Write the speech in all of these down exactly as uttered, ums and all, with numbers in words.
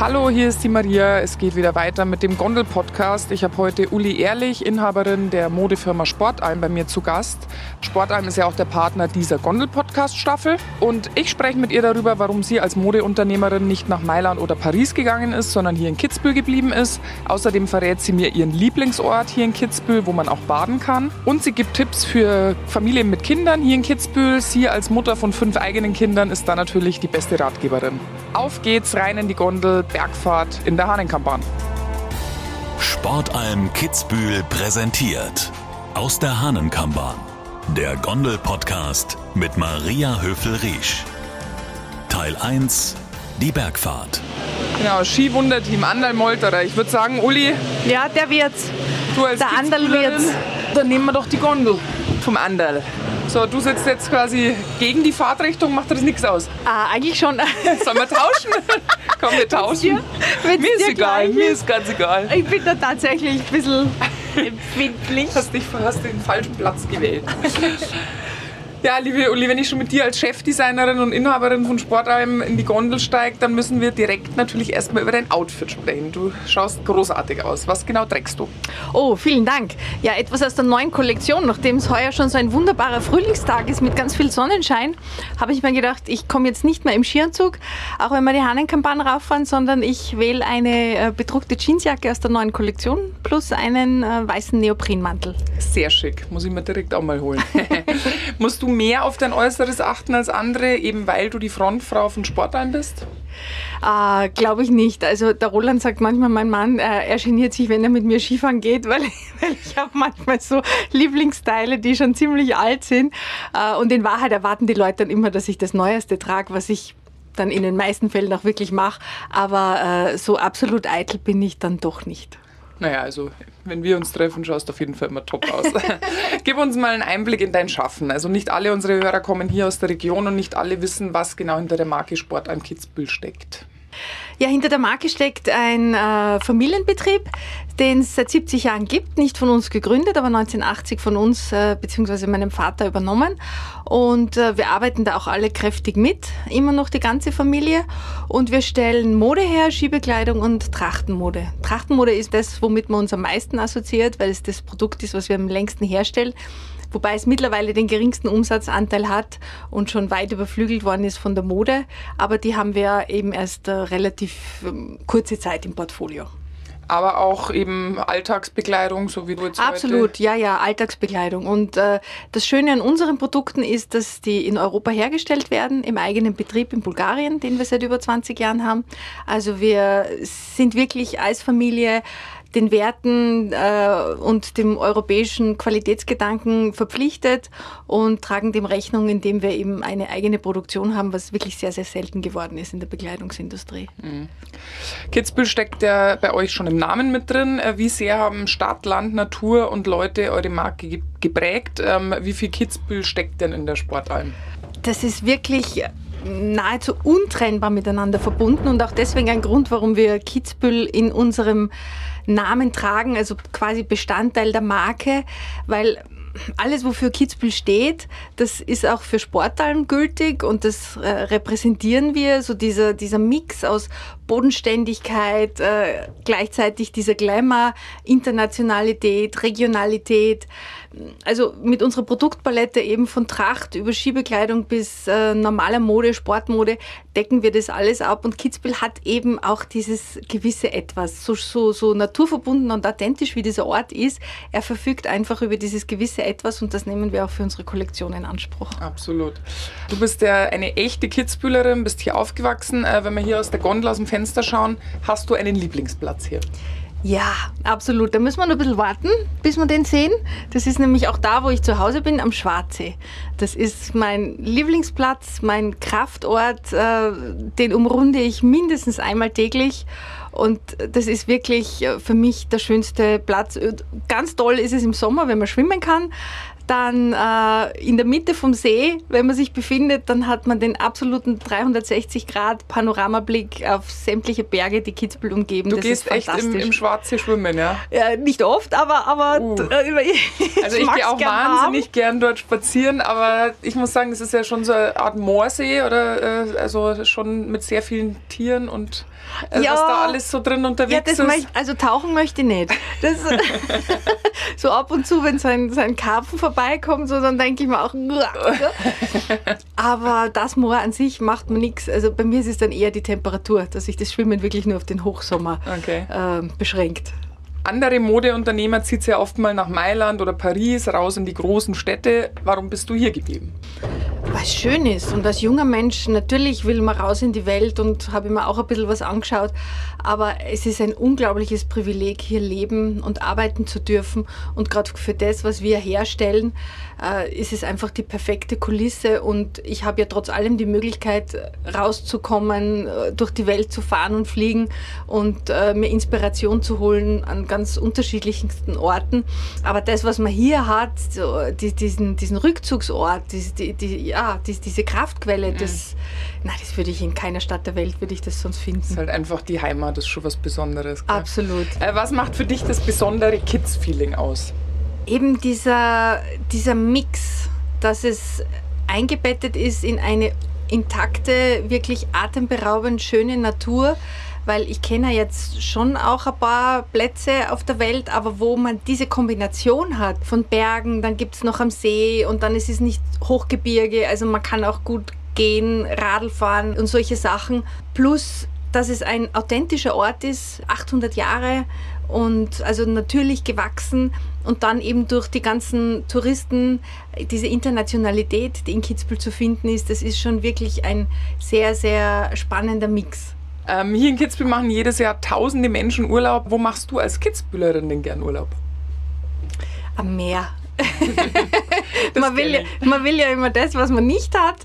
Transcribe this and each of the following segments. Hallo, hier ist die Maria. Es geht wieder weiter mit dem Gondel-Podcast. Ich habe heute Ulli Ehrlich, Inhaberin der Modefirma Sportalm, bei mir zu Gast. Sportalm ist ja auch der Partner dieser Gondel-Podcast-Staffel. Und ich spreche mit ihr darüber, warum sie als Modeunternehmerin nicht nach Mailand oder Paris gegangen ist, sondern hier in Kitzbühel geblieben ist. Außerdem verrät sie mir ihren Lieblingsort hier in Kitzbühel, wo man auch baden kann. Und sie gibt Tipps für Familien mit Kindern hier in Kitzbühel. Sie als Mutter von fünf eigenen Kindern ist da natürlich die beste Ratgeberin. Auf geht's, rein in die Gondel. Bergfahrt in der Hahnenkammbahn. Sportalm Kitzbühel präsentiert aus der Hahnenkammbahn. Der Gondel-Podcast mit Maria Höfl-Riesch. Teil eins, die Bergfahrt. Genau, Skiwunderteam Anderl-Molterer. Ich würde sagen, Uli. Ja, der wird's. Du als der Anderl wird's. Dann nehmen wir doch die Gondel vom Anderl. So, du sitzt jetzt quasi gegen die Fahrtrichtung, macht dir das nichts aus? Ah, eigentlich schon. Sollen wir tauschen? Komm, wir tauschen. Wenn's dir, wenn's mir ist egal, mir ist ganz egal. Ich bin da tatsächlich ein bisschen empfindlich. Hast dich, hast den falschen Platz gewählt. Ja, liebe Uli, wenn ich schon mit dir als Chefdesignerin und Inhaberin von Sportalm in die Gondel steige, dann müssen wir direkt natürlich erstmal über dein Outfit sprechen. Du schaust großartig aus. Was genau trägst du? Oh, vielen Dank. Ja, etwas aus der neuen Kollektion. Nachdem es heuer schon so ein wunderbarer Frühlingstag ist mit ganz viel Sonnenschein, habe ich mir gedacht, ich komme jetzt nicht mehr im Skianzug, auch wenn wir die Hahnenkammbahn rauffahren, sondern ich wähle eine äh, bedruckte Jeansjacke aus der neuen Kollektion plus einen äh, weißen Neoprenmantel. Sehr schick. Muss ich mir direkt auch mal holen. Musst du mehr auf dein Äußeres achten als andere, eben weil du die Frontfrau von Sportalm bist? Ah, glaube ich nicht. Also der Roland sagt manchmal, mein Mann, äh, er geniert sich, wenn er mit mir Skifahren geht, weil, weil ich habe manchmal so Lieblingsteile, die schon ziemlich alt sind. Äh, und in Wahrheit erwarten die Leute dann immer, dass ich das Neueste trage, was ich dann in den meisten Fällen auch wirklich mache. Aber äh, so absolut eitel bin ich dann doch nicht. Naja, also wenn wir uns treffen, schaust du auf jeden Fall immer top aus. Gib uns mal einen Einblick in dein Schaffen. Also nicht alle unsere Hörer kommen hier aus der Region und nicht alle wissen, was genau hinter der Marke Sportalm Kitzbühel steckt. Ja, hinter der Marke steckt ein äh, Familienbetrieb, den es seit siebzig Jahren gibt. Nicht von uns gegründet, aber neunzehnhundertachtzig von uns äh, bzw. meinem Vater übernommen. Und äh, wir arbeiten da auch alle kräftig mit, immer noch die ganze Familie. Und wir stellen Mode her, Skibekleidung und Trachtenmode. Trachtenmode ist das, womit man uns am meisten assoziiert, weil es das Produkt ist, was wir am längsten herstellen. Wobei es mittlerweile den geringsten Umsatzanteil hat und schon weit überflügelt worden ist von der Mode. Aber die haben wir eben erst äh, relativ ähm, kurze Zeit im Portfolio. Aber auch eben Alltagsbekleidung, so wie du jetzt Absolut, heute. ja, ja, Alltagsbekleidung. Und äh, das Schöne an unseren Produkten ist, dass die in Europa hergestellt werden, im eigenen Betrieb in Bulgarien, den wir seit über zwanzig Jahren haben. Also wir sind wirklich als Familie den Werten äh, und dem europäischen Qualitätsgedanken verpflichtet und tragen dem Rechnung, indem wir eben eine eigene Produktion haben, was wirklich sehr, sehr selten geworden ist in der Bekleidungsindustrie. Mhm. Kitzbühel steckt ja bei euch schon im Namen mit drin. Wie sehr haben Stadt, Land, Natur und Leute eure Marke ge- geprägt? Ähm, wie viel Kitzbühel steckt denn in der Sportalm? Das ist wirklich nahezu untrennbar miteinander verbunden und auch deswegen ein Grund, warum wir Kitzbühel in unserem Namen tragen, also quasi Bestandteil der Marke, weil alles, wofür Kitzbühel steht, das ist auch für Sportalm gültig und das äh, repräsentieren wir, so dieser, dieser Mix aus Bodenständigkeit, äh, gleichzeitig dieser Glamour, Internationalität, Regionalität, also mit unserer Produktpalette eben von Tracht über Skibekleidung bis äh, normaler Mode, Sportmode, decken wir das alles ab und Kitzbühel hat eben auch dieses gewisse Etwas, so, so, so naturverbunden und authentisch wie dieser Ort ist, er verfügt einfach über dieses gewisse Etwas und das nehmen wir auch für unsere Kollektion in Anspruch. Absolut. Du bist ja eine echte Kitzbühlerin, bist hier aufgewachsen. Wenn wir hier aus der Gondel aus dem Fenster schauen, hast du einen Lieblingsplatz hier? Ja, absolut. Da müssen wir noch ein bisschen warten, bis wir den sehen. Das ist nämlich auch da, wo ich zu Hause bin, am Schwarzsee. Das ist mein Lieblingsplatz, mein Kraftort. Den umrunde ich mindestens einmal täglich. Und das ist wirklich für mich der schönste Platz. Ganz toll ist es im Sommer, wenn man schwimmen kann. Dann äh, in der Mitte vom See, wenn man sich befindet, dann hat man den absoluten dreihundertsechzig Grad Panoramablick auf sämtliche Berge, die Kitzbühel umgeben. Du das gehst ist echt im, im Schwarzsee schwimmen, ja? Ja, nicht oft, aber... aber uh. ich also ich gehe auch gern wahnsinnig haben. gern dort spazieren, aber ich muss sagen, das ist ja schon so eine Art Moorsee, oder äh, also schon mit sehr vielen Tieren und äh, ja, was da alles so drin unterwegs ja, das ist. Möcht, also tauchen möchte ich nicht. Das, so ab und zu, wenn so ein, so ein Karpfen vorbei Kommt, so, dann denke ich mir auch, aber das Moor an sich macht mir nichts. Also bei mir ist es dann eher die Temperatur, dass sich das Schwimmen wirklich nur auf den Hochsommer okay. äh, beschränkt. Andere Modeunternehmer zieht es ja oft mal nach Mailand oder Paris, raus in die großen Städte. Warum bist du hier geblieben? Was schön ist, und als junger Mensch, natürlich will man raus in die Welt und habe mir auch ein bisschen was angeschaut, aber es ist ein unglaubliches Privileg, hier leben und arbeiten zu dürfen, und gerade für das, was wir herstellen, ist es einfach die perfekte Kulisse, und ich habe ja trotz allem die Möglichkeit, rauszukommen, durch die Welt zu fahren und fliegen und mir Inspiration zu holen an ganz unterschiedlichsten Orten, aber das, was man hier hat, so diesen, diesen Rückzugsort, die, die, ja, Ah, die, diese Kraftquelle, mhm. das, na, das würde ich in keiner Stadt der Welt, würde ich das sonst finden. Das ist halt einfach die Heimat, das ist schon was Besonderes. Gell? Absolut. Äh, was macht für dich das besondere Kids-Feeling aus? Eben dieser, dieser Mix, dass es eingebettet ist in eine intakte, wirklich atemberaubend schöne Natur, weil ich kenne jetzt schon auch ein paar Plätze auf der Welt, aber wo man diese Kombination hat von Bergen, dann gibt es noch am See und dann ist es nicht Hochgebirge, also man kann auch gut gehen, Radl fahren und solche Sachen. Plus, dass es ein authentischer Ort ist, achthundert Jahre und also natürlich gewachsen, und dann eben durch die ganzen Touristen diese Internationalität, die in Kitzbühel zu finden ist, das ist schon wirklich ein sehr, sehr spannender Mix. Ähm, hier in Kitzbühel machen jedes Jahr tausende Menschen Urlaub. Wo machst du als Kitzbühlerin denn gern Urlaub? Am Meer. man, will ja, man will ja immer das, was man nicht hat.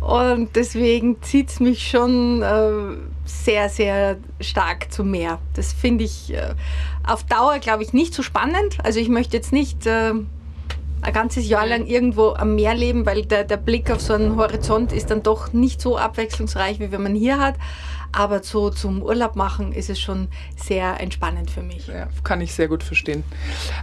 Und deswegen zieht es mich schon äh, sehr, sehr stark zum Meer. Das finde ich äh, auf Dauer, glaube ich, nicht so spannend. Also ich möchte jetzt nicht... Äh, ein ganzes Jahr lang irgendwo am Meer leben, weil der, der Blick auf so einen Horizont ist dann doch nicht so abwechslungsreich, wie wenn man hier hat. Aber so zum Urlaub machen ist es schon sehr entspannend für mich. Ja, kann ich sehr gut verstehen.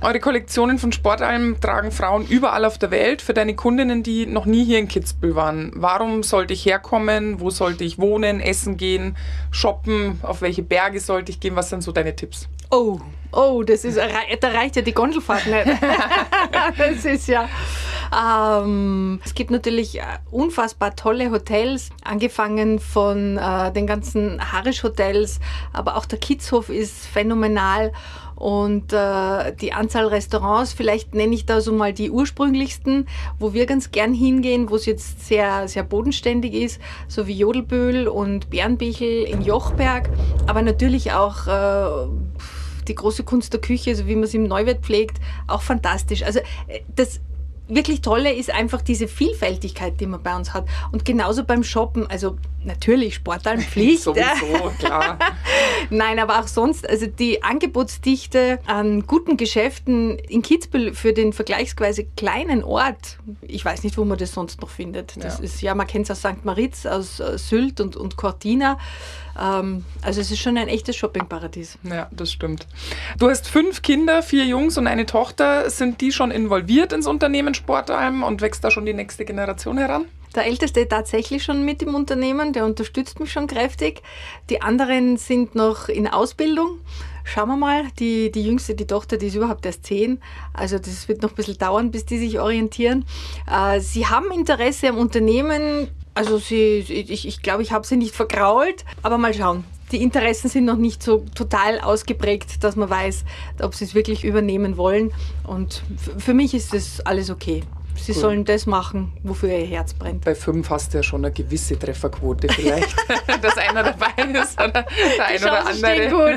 Eure Kollektionen von Sportalm tragen Frauen überall auf der Welt. Für deine Kundinnen, die noch nie hier in Kitzbühel waren, warum sollte ich herkommen? Wo sollte ich wohnen, essen gehen, shoppen? Auf welche Berge sollte ich gehen? Was sind so deine Tipps? Oh, oh, das ist, da reicht ja die Gondelfahrt nicht. Das ist ja... Ähm, es gibt natürlich unfassbar tolle Hotels, angefangen von äh, den ganzen Harisch-Hotels, aber auch der Kitzhof ist phänomenal. Und äh, die Anzahl Restaurants, vielleicht nenne ich da so mal die ursprünglichsten, wo wir ganz gern hingehen, wo es jetzt sehr, sehr bodenständig ist, so wie Jodelbühl und Bernbichl in Jochberg, aber natürlich auch äh, die große Kunst der Küche, so wie man es im Neuwert pflegt, auch fantastisch. Also das wirklich Tolle ist einfach diese Vielfältigkeit, die man bei uns hat. Und genauso beim Shoppen, also natürlich Sportalm Pflicht. Sowieso, klar. Nein, aber auch sonst, also die Angebotsdichte an guten Geschäften in Kitzbühel für den vergleichsweise kleinen Ort, ich weiß nicht, wo man das sonst noch findet. Das ja. ist ja, man kennt es aus Sankt Moritz, aus Sylt und, und Cortina. Ähm, also es ist schon ein echtes Shoppingparadies. Ja, das stimmt. Du hast fünf Kinder, vier Jungs und eine Tochter. Sind die schon involviert ins Unternehmen Sportalm und wächst da schon die nächste Generation heran? Der Älteste tatsächlich schon mit im Unternehmen, der unterstützt mich schon kräftig. Die anderen sind noch in Ausbildung. Schauen wir mal, die, die Jüngste, die Tochter, die ist überhaupt erst zehn. Also das wird noch ein bisschen dauern, bis die sich orientieren. Äh, sie haben Interesse am Unternehmen. Also sie, ich, ich glaube, ich habe sie nicht vergrault. Aber mal schauen. Die Interessen sind noch nicht so total ausgeprägt, dass man weiß, ob sie es wirklich übernehmen wollen. Und f- für mich ist das alles okay. Sie cool. sollen das machen, wofür ihr Herz brennt. Bei fünf hast du ja schon eine gewisse Trefferquote vielleicht, dass einer dabei ist oder der ein oder andere.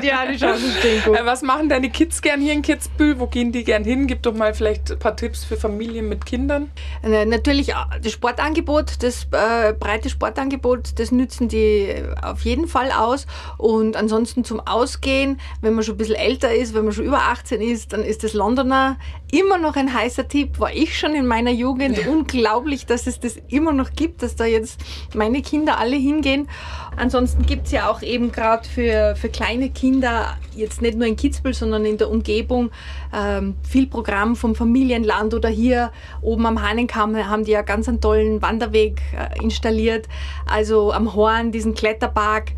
Die Chancen stehen gut, ja, die Chancen stehen gut. Was machen deine Kids gern hier in Kitzbühel? Wo gehen die gern hin? Gib doch mal vielleicht ein paar Tipps für Familien mit Kindern. Natürlich das Sportangebot, das äh, breite Sportangebot, das nützen die auf jeden Fall aus. Und ansonsten zum Ausgehen, wenn man schon ein bisschen älter ist, wenn man schon über achtzehn ist, dann ist das Londoner immer noch ein heißer Tipp. War ich schon in meinem meiner Jugend. Ja. Unglaublich, dass es das immer noch gibt, dass da jetzt meine Kinder alle hingehen. Ansonsten gibt es ja auch eben gerade für, für kleine Kinder, jetzt nicht nur in Kitzbühel, sondern in der Umgebung, ähm, viel Programm vom Familienland oder hier oben am Hahnenkamm haben die ja ganz einen tollen Wanderweg äh, installiert. Also am Horn, diesen Kletterpark.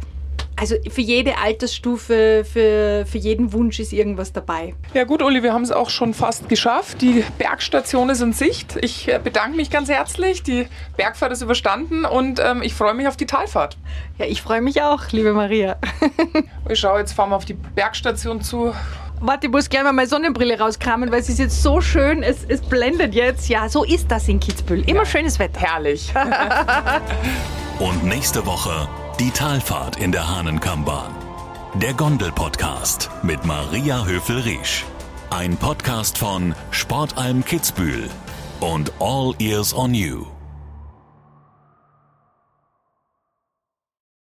Also für jede Altersstufe, für, für jeden Wunsch ist irgendwas dabei. Ja gut, Ulli, wir haben es auch schon fast geschafft. Die Bergstation ist in Sicht. Ich bedanke mich ganz herzlich. Die Bergfahrt ist überstanden und ähm, ich freue mich auf die Talfahrt. Ja, ich freue mich auch, liebe Maria. Ich schaue, jetzt fahren wir auf die Bergstation zu. Warte, ich muss gleich mal meine Sonnenbrille rauskramen, weil es ist jetzt so schön, es, es blendet jetzt. Ja, so ist das in Kitzbühel. Immer ja. schönes Wetter. Herrlich. Und nächste Woche... Die Talfahrt in der Hahnenkammbahn. Der Gondel-Podcast mit Maria Höfl-Riesch. Ein Podcast von Sportalm Kitzbühel und All Ears on You.